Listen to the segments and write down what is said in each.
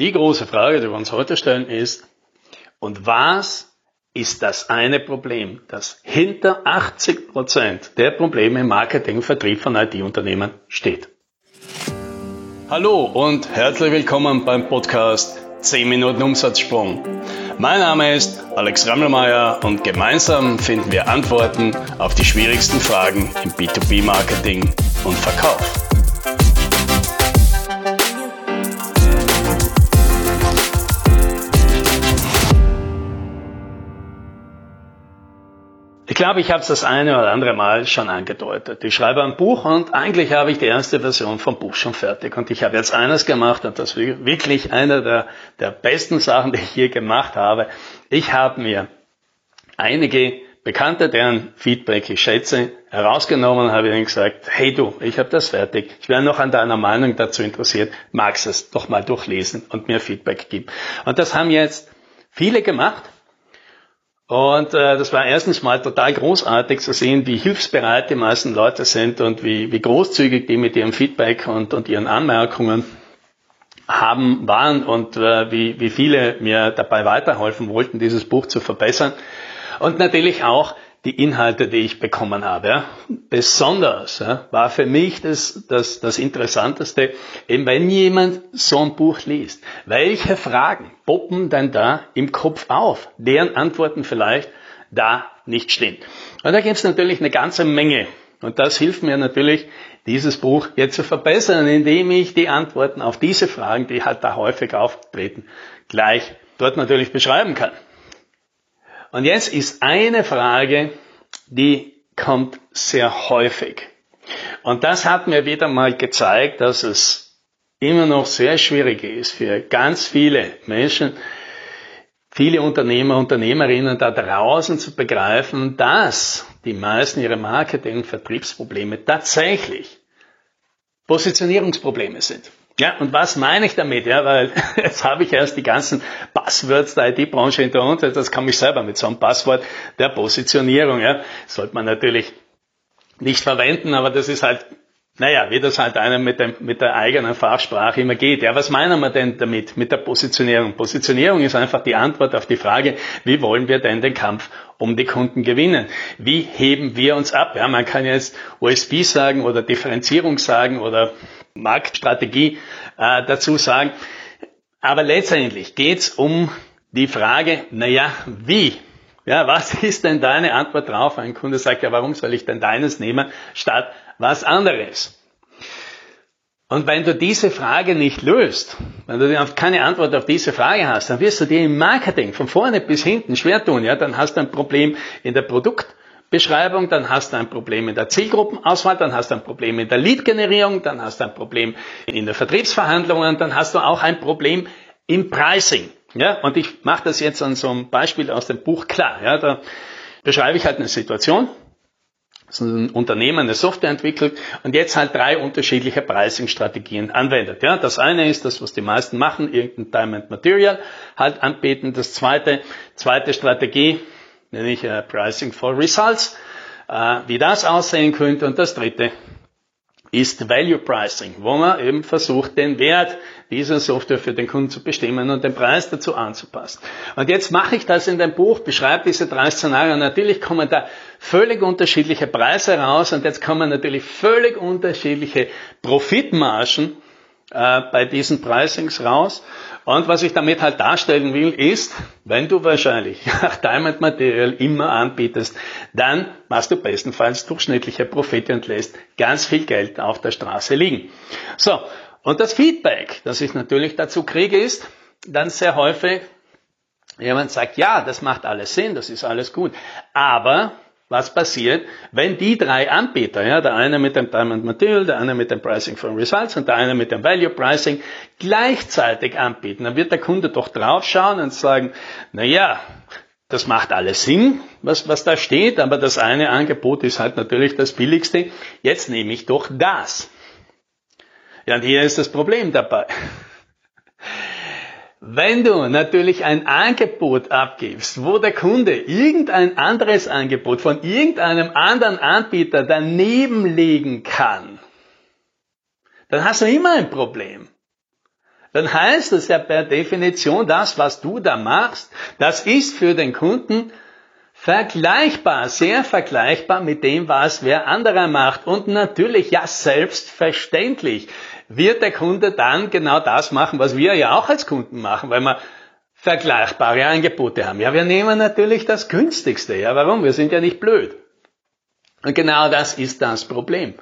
Die große Frage, die wir uns heute stellen, ist, und was ist das eine Problem, das hinter 80% der Probleme im Marketing und Vertrieb von IT-Unternehmen steht? Hallo und herzlich willkommen beim Podcast 10 Minuten Umsatzsprung. Mein Name ist Alex Rammelmeier und gemeinsam finden wir Antworten auf die schwierigsten Fragen im B2B-Marketing und Verkauf. Ich glaube, ich habe es das eine oder andere Mal schon angedeutet. Ich schreibe ein Buch und eigentlich habe ich die erste Version vom Buch schon fertig. Und ich habe jetzt eines gemacht und das ist wirklich eine der besten Sachen, die ich hier gemacht habe. Ich habe mir einige Bekannte, deren Feedback ich schätze, herausgenommen und habe ihnen gesagt, hey du, ich habe das fertig. Ich wäre noch an deiner Meinung dazu interessiert. Magst es doch mal durchlesen und mir Feedback geben. Und das haben jetzt viele gemacht. Und das war erstens mal total großartig zu sehen, wie hilfsbereit die meisten Leute sind und wie großzügig die mit ihrem Feedback und ihren Anmerkungen waren und wie viele mir dabei weiterhelfen wollten, dieses Buch zu verbessern. Und natürlich auch die Inhalte, die ich bekommen habe. Ja. Besonders war für mich das Interessanteste, eben wenn jemand so ein Buch liest, welche Fragen poppen denn da im Kopf auf, deren Antworten vielleicht da nicht stehen. Und da gibt es natürlich eine ganze Menge. Und das hilft mir natürlich, dieses Buch jetzt zu verbessern, indem ich die Antworten auf diese Fragen, die halt da häufig auftreten, gleich dort natürlich beschreiben kann. Und jetzt ist eine Frage, die kommt sehr häufig. Und das hat mir wieder mal gezeigt, dass es immer noch sehr schwierig ist für ganz viele Menschen, viele Unternehmer, Unternehmerinnen da draußen zu begreifen, dass die meisten ihrer Marketing- und Vertriebsprobleme tatsächlich Positionierungsprobleme sind. Ja, und was meine ich damit? Ja, weil jetzt habe ich erst die ganzen Buzzwords der IT-Branche hinter uns. Das kann mich selber mit so einem Passwort der Positionierung. Ja, sollte man natürlich nicht verwenden, aber das ist halt, naja, wie das halt einem mit der eigenen Fachsprache immer geht. Ja, was meinen wir denn damit, mit der Positionierung? Positionierung ist einfach die Antwort auf die Frage, wie wollen wir denn den Kampf um die Kunden gewinnen? Wie heben wir uns ab? Ja, man kann jetzt USP sagen oder Differenzierung sagen oder Marktstrategie dazu sagen. Aber letztendlich geht's um die Frage, naja, wie? Ja, was ist denn deine Antwort drauf? Ein Kunde sagt, ja, warum soll ich denn deines nehmen, statt was anderes? Und wenn du diese Frage nicht löst, wenn du keine Antwort auf diese Frage hast, dann wirst du dir im Marketing von vorne bis hinten schwer tun. Ja, dann hast du ein Problem in der Produktbeschreibung, dann hast du ein Problem in der Zielgruppenauswahl, dann hast du ein Problem in der Lead-Generierung, dann hast du ein Problem in den Vertriebsverhandlungen, dann hast du auch ein Problem im Pricing. Ja, und ich mache das jetzt an so einem Beispiel aus dem Buch klar. Ja, da beschreibe ich halt eine Situation. So ein Unternehmen eine Software entwickelt und jetzt halt 3 unterschiedliche Pricing-Strategien anwendet. Ja, das eine ist das, was die meisten machen, irgendein Time and Material halt anbieten. Das zweite Strategie, nenne ich Pricing for Results, wie das aussehen könnte. Und das dritte ist Value Pricing, wo man eben versucht, den Wert dieser Software für den Kunden zu bestimmen und den Preis dazu anzupassen. Und jetzt mache ich das in dem Buch, beschreibe diese 3 Szenarien. Natürlich kommen da völlig unterschiedliche Preise raus und jetzt kommen natürlich völlig unterschiedliche Profitmargen bei diesen Pricings raus. Und was ich damit halt darstellen will, ist, wenn du wahrscheinlich Time and Material immer anbietest, dann machst du bestenfalls durchschnittliche Profite und lässt ganz viel Geld auf der Straße liegen. So, und das Feedback, das ich natürlich dazu kriege, ist dann sehr häufig, jemand sagt, ja, das macht alles Sinn, das ist alles gut, aber was passiert, wenn die 3 Anbieter, ja, der eine mit dem Time and Material, der eine mit dem Pricing for Results und der eine mit dem Value Pricing gleichzeitig anbieten? Dann wird der Kunde doch drauf schauen und sagen, na ja, das macht alles Sinn, was da steht, aber das eine Angebot ist halt natürlich das billigste. Jetzt nehme ich doch das. Ja, und hier ist das Problem dabei. Wenn du natürlich ein Angebot abgibst, wo der Kunde irgendein anderes Angebot von irgendeinem anderen Anbieter daneben legen kann, dann hast du immer ein Problem. dann heißt es ja per Definition, das, was du da machst, das ist für den Kunden vergleichbar, sehr vergleichbar mit dem, was wer anderer macht. Und natürlich, ja, selbstverständlich wird der Kunde dann genau das machen, was wir ja auch als Kunden machen, weil wir vergleichbare Angebote haben. Ja, wir nehmen natürlich das günstigste. Ja, warum? Wir sind ja nicht blöd. Und genau das ist das Problem.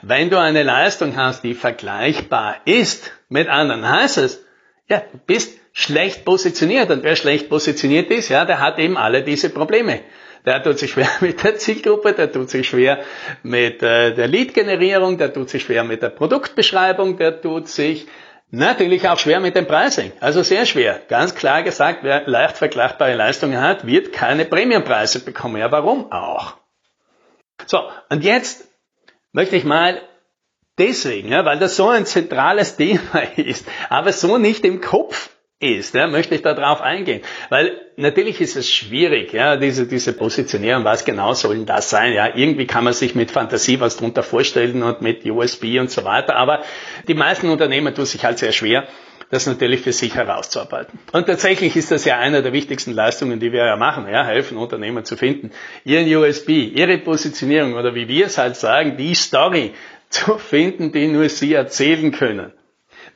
Wenn du eine Leistung hast, die vergleichbar ist mit anderen, heißt es, ja, du bist schlecht positioniert. Und wer schlecht positioniert ist, ja, der hat eben alle diese Probleme. Der tut sich schwer mit der Zielgruppe, der tut sich schwer mit der Lead-Generierung, der tut sich schwer mit der Produktbeschreibung, der tut sich natürlich auch schwer mit dem Pricing. Also sehr schwer. Ganz klar gesagt, wer leicht vergleichbare Leistungen hat, wird keine Premiumpreise bekommen. Ja, warum auch? So, und jetzt möchte ich mal deswegen, ja, weil das so ein zentrales Thema ist, aber so nicht im Kopf ist, ja, möchte ich da drauf eingehen. Weil natürlich ist es schwierig, ja, diese Positionierung, was genau soll denn das sein? Ja, irgendwie kann man sich mit Fantasie was drunter vorstellen und mit USB und so weiter, aber die meisten Unternehmen tun sich halt sehr schwer, das natürlich für sich herauszuarbeiten. Und tatsächlich ist das ja einer der wichtigsten Leistungen, die wir ja machen, ja, helfen Unternehmen zu finden, ihren USB, ihre Positionierung oder wie wir es halt sagen, die Story zu finden, die nur sie erzählen können.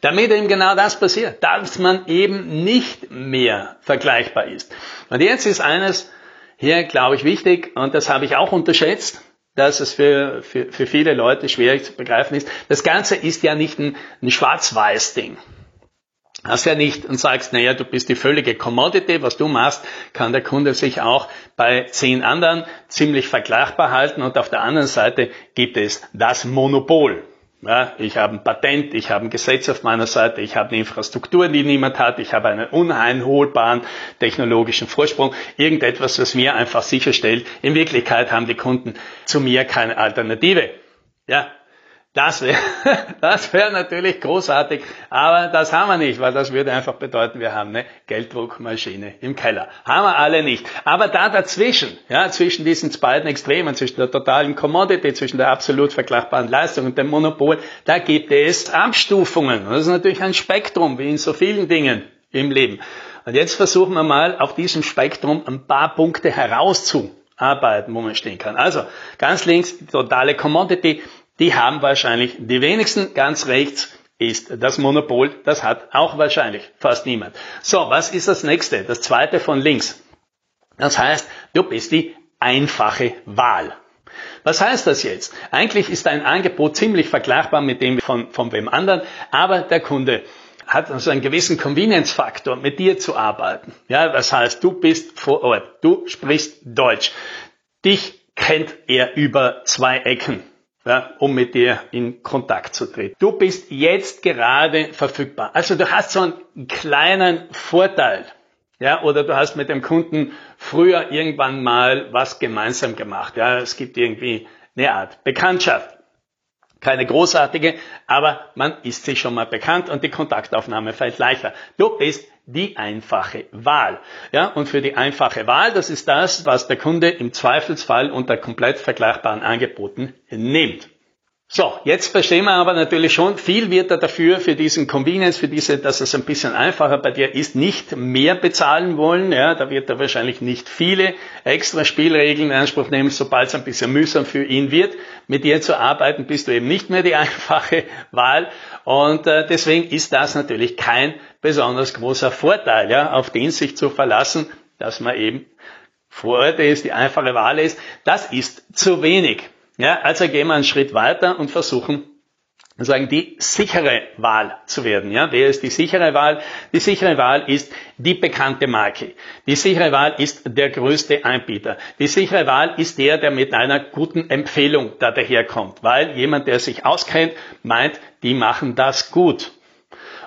Damit eben genau das passiert, dass man eben nicht mehr vergleichbar ist. Und jetzt ist eines hier, glaube ich, wichtig, und das habe ich auch unterschätzt, dass es für viele Leute schwierig zu begreifen ist. Das Ganze ist ja nicht ein Schwarz-Weiß-Ding. Hast ja nicht und sagst, naja, du bist die völlige Commodity, was du machst, kann der Kunde sich auch bei 10 anderen ziemlich vergleichbar halten, und auf der anderen Seite gibt es das Monopol. Ja, ich habe ein Patent, ich habe ein Gesetz auf meiner Seite, ich habe eine Infrastruktur, die niemand hat, ich habe einen uneinholbaren technologischen Vorsprung, irgendetwas, was mir einfach sicherstellt, in Wirklichkeit haben die Kunden zu mir keine Alternative. Ja. Das wäre natürlich großartig, aber das haben wir nicht, weil das würde einfach bedeuten, wir haben eine Gelddruckmaschine im Keller. Haben wir alle nicht. Aber da dazwischen, ja, zwischen diesen beiden Extremen, zwischen der totalen Commodity, zwischen der absolut vergleichbaren Leistung und dem Monopol, da gibt es Abstufungen. Das ist natürlich ein Spektrum, wie in so vielen Dingen im Leben. Und jetzt versuchen wir mal, auf diesem Spektrum ein paar Punkte herauszuarbeiten, wo man stehen kann. Also, ganz links, totale Commodity, die haben wahrscheinlich die wenigsten. Ganz rechts ist das Monopol. Das hat auch wahrscheinlich fast niemand. So, was ist das nächste? Das zweite von links. Das heißt, du bist die einfache Wahl. Was heißt das jetzt? Eigentlich ist dein Angebot ziemlich vergleichbar mit dem von wem anderen, aber der Kunde hat also einen gewissen Convenience-Faktor, mit dir zu arbeiten. Ja, das heißt, du bist vor Ort, du sprichst Deutsch, dich kennt er über 2 Ecken. Ja, um mit dir in Kontakt zu treten. Du bist jetzt gerade verfügbar. Also du hast so einen kleinen Vorteil. Ja, oder du hast mit dem Kunden früher irgendwann mal was gemeinsam gemacht. Ja, es gibt irgendwie eine Art Bekanntschaft. Keine großartige, aber man ist sich schon mal bekannt und die Kontaktaufnahme fällt leichter. Du bist die einfache Wahl. Ja, und für die einfache Wahl, das ist das, was der Kunde im Zweifelsfall unter komplett vergleichbaren Angeboten nimmt. So, jetzt verstehen wir aber natürlich schon, viel wird er dafür, für diesen Convenience, dass es ein bisschen einfacher bei dir ist, nicht mehr bezahlen wollen. Ja, da wird er wahrscheinlich nicht viele extra Spielregeln in Anspruch nehmen, sobald es ein bisschen mühsam für ihn wird. Mit dir zu arbeiten, bist du eben nicht mehr die einfache Wahl. Und deswegen ist das natürlich kein besonders großer Vorteil, ja, auf den sich zu verlassen, dass man eben vor Ort ist, die einfache Wahl ist. Das ist zu wenig. Ja, also gehen wir einen Schritt weiter und versuchen, sagen, die sichere Wahl zu werden. Ja, wer ist die sichere Wahl? Die sichere Wahl ist die bekannte Marke. Die sichere Wahl ist der größte Anbieter. Die sichere Wahl ist der mit einer guten Empfehlung da daherkommt, weil jemand, der sich auskennt, meint, die machen das gut.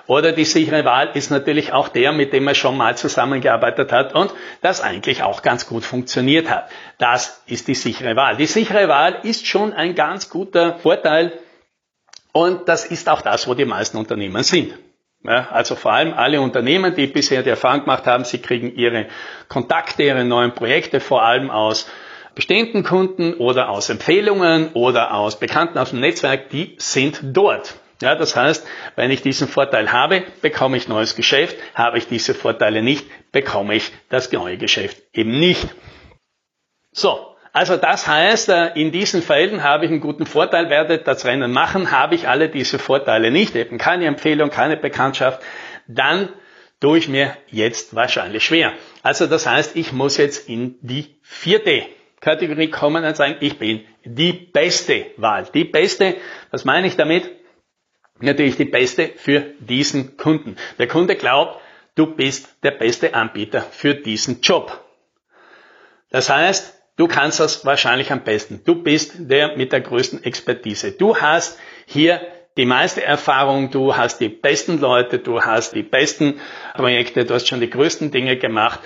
Oder die sichere Wahl ist natürlich auch der, mit dem er schon mal zusammengearbeitet hat und das eigentlich auch ganz gut funktioniert hat. Das ist die sichere Wahl. Die sichere Wahl ist schon ein ganz guter Vorteil und das ist auch das, wo die meisten Unternehmen sind. Ja, also vor allem alle Unternehmen, die bisher die Erfahrung gemacht haben, sie kriegen ihre Kontakte, ihre neuen Projekte vor allem aus bestehenden Kunden oder aus Empfehlungen oder aus Bekannten aus dem Netzwerk, die sind dort. Ja, das heißt, wenn ich diesen Vorteil habe, bekomme ich neues Geschäft. Habe ich diese Vorteile nicht, bekomme ich das neue Geschäft eben nicht. So, also das heißt, in diesen Fällen habe ich einen guten Vorteil, werde das Rennen machen, habe ich alle diese Vorteile nicht, eben keine Empfehlung, keine Bekanntschaft, dann tue ich mir jetzt wahrscheinlich schwer. Also das heißt, ich muss jetzt in die vierte Kategorie kommen und sagen, ich bin die beste Wahl. Die beste, was meine ich damit? Natürlich die beste für diesen Kunden. Der Kunde glaubt, du bist der beste Anbieter für diesen Job. Das heißt, du kannst das wahrscheinlich am besten. Du bist der mit der größten Expertise. Du hast hier die meiste Erfahrung, du hast die besten Leute, du hast die besten Projekte, du hast schon die größten Dinge gemacht.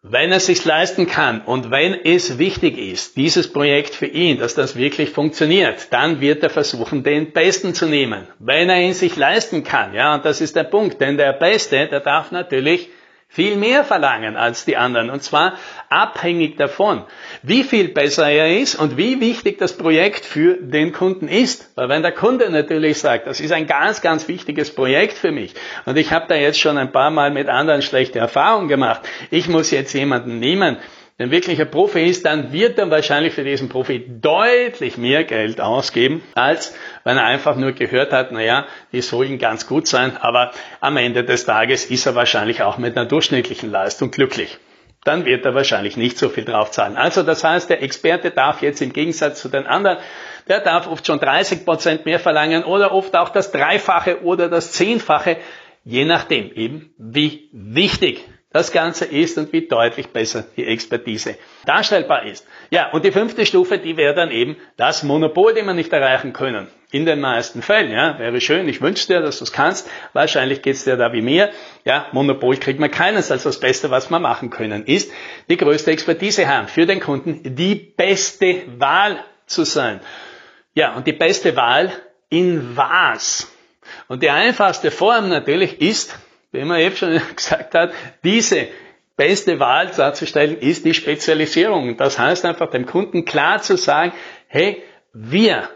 Wenn er sich leisten kann und wenn es wichtig ist, dieses Projekt für ihn, dass das wirklich funktioniert, dann wird er versuchen, den Besten zu nehmen. Wenn er ihn sich leisten kann, ja, und das ist der Punkt, denn der Beste, der darf natürlich viel mehr verlangen als die anderen, und zwar abhängig davon, wie viel besser er ist und wie wichtig das Projekt für den Kunden ist. Weil wenn der Kunde natürlich sagt, das ist ein ganz, ganz wichtiges Projekt für mich und ich habe da jetzt schon ein paar Mal mit anderen schlechte Erfahrungen gemacht, ich muss jetzt jemanden nehmen, der wirklich ein Profi ist, dann wird er wahrscheinlich für diesen Profi deutlich mehr Geld ausgeben, als wenn er einfach nur gehört hat, naja, die sollen ganz gut sein, aber am Ende des Tages ist er wahrscheinlich auch mit einer durchschnittlichen Leistung glücklich. Dann wird er wahrscheinlich nicht so viel drauf zahlen. Also das heißt, der Experte darf jetzt im Gegensatz zu den anderen, der darf oft schon 30% mehr verlangen oder oft auch das Dreifache oder das Zehnfache, je nachdem eben, wie wichtig das Ganze ist und wie deutlich besser die Expertise darstellbar ist. Ja, und die fünfte Stufe, die wäre dann eben das Monopol, den wir nicht erreichen können. In den meisten Fällen, ja, wäre schön, ich wünsche dir, dass du es kannst. Wahrscheinlich geht's dir da wie mir. Ja, Monopol kriegt man keines. Also das Beste, was wir machen können, ist die größte Expertise haben. Für den Kunden die beste Wahl zu sein. Ja, und die beste Wahl in was? Und die einfachste Form natürlich ist, wie man eben schon gesagt hat, diese beste Wahl darzustellen, ist die Spezialisierung. Das heißt einfach dem Kunden klar zu sagen, hey, wir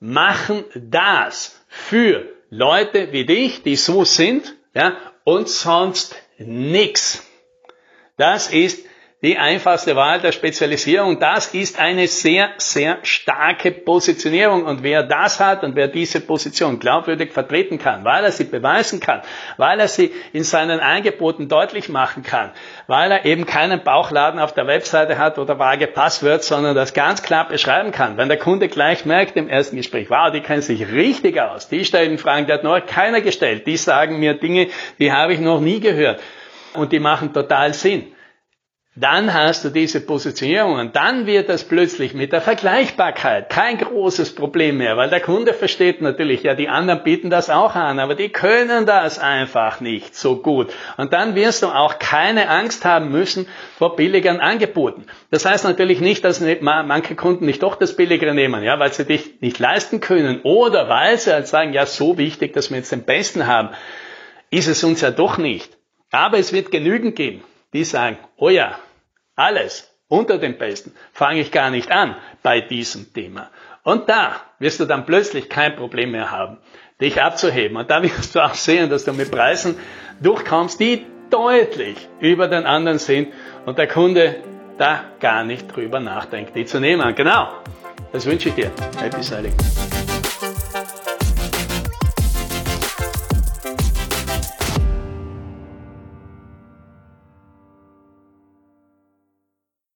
machen das für Leute wie dich, die so sind, ja, und sonst nichts. Das ist die einfachste Wahl der Spezialisierung. Das ist eine sehr, sehr starke Positionierung. Und wer das hat und wer diese Position glaubwürdig vertreten kann, weil er sie beweisen kann, weil er sie in seinen Angeboten deutlich machen kann, weil er eben keinen Bauchladen auf der Webseite hat oder vage Passwörter, sondern das ganz klar beschreiben kann. Wenn der Kunde gleich merkt im ersten Gespräch, wow, die kennen sich richtig aus, die stellen Fragen, die hat noch keiner gestellt, die sagen mir Dinge, die habe ich noch nie gehört und die machen total Sinn. Dann hast du diese Positionierung und dann wird das plötzlich mit der Vergleichbarkeit kein großes Problem mehr, weil der Kunde versteht natürlich, ja, die anderen bieten das auch an, aber die können das einfach nicht so gut. Und dann wirst du auch keine Angst haben müssen vor billigeren Angeboten. Das heißt natürlich nicht, dass manche Kunden nicht doch das Billigere nehmen, ja, weil sie dich nicht leisten können oder weil sie halt sagen, ja, so wichtig, dass wir jetzt den Besten haben, ist es uns ja doch nicht. Aber es wird genügend geben, die sagen, oh ja, alles unter dem Besten fange ich gar nicht an bei diesem Thema. Und da wirst du dann plötzlich kein Problem mehr haben, dich abzuheben. Und da wirst du auch sehen, dass du mit Preisen durchkommst, die deutlich über den anderen sind und der Kunde da gar nicht drüber nachdenkt, die zu nehmen. Genau, das wünsche ich dir. Happy Selling.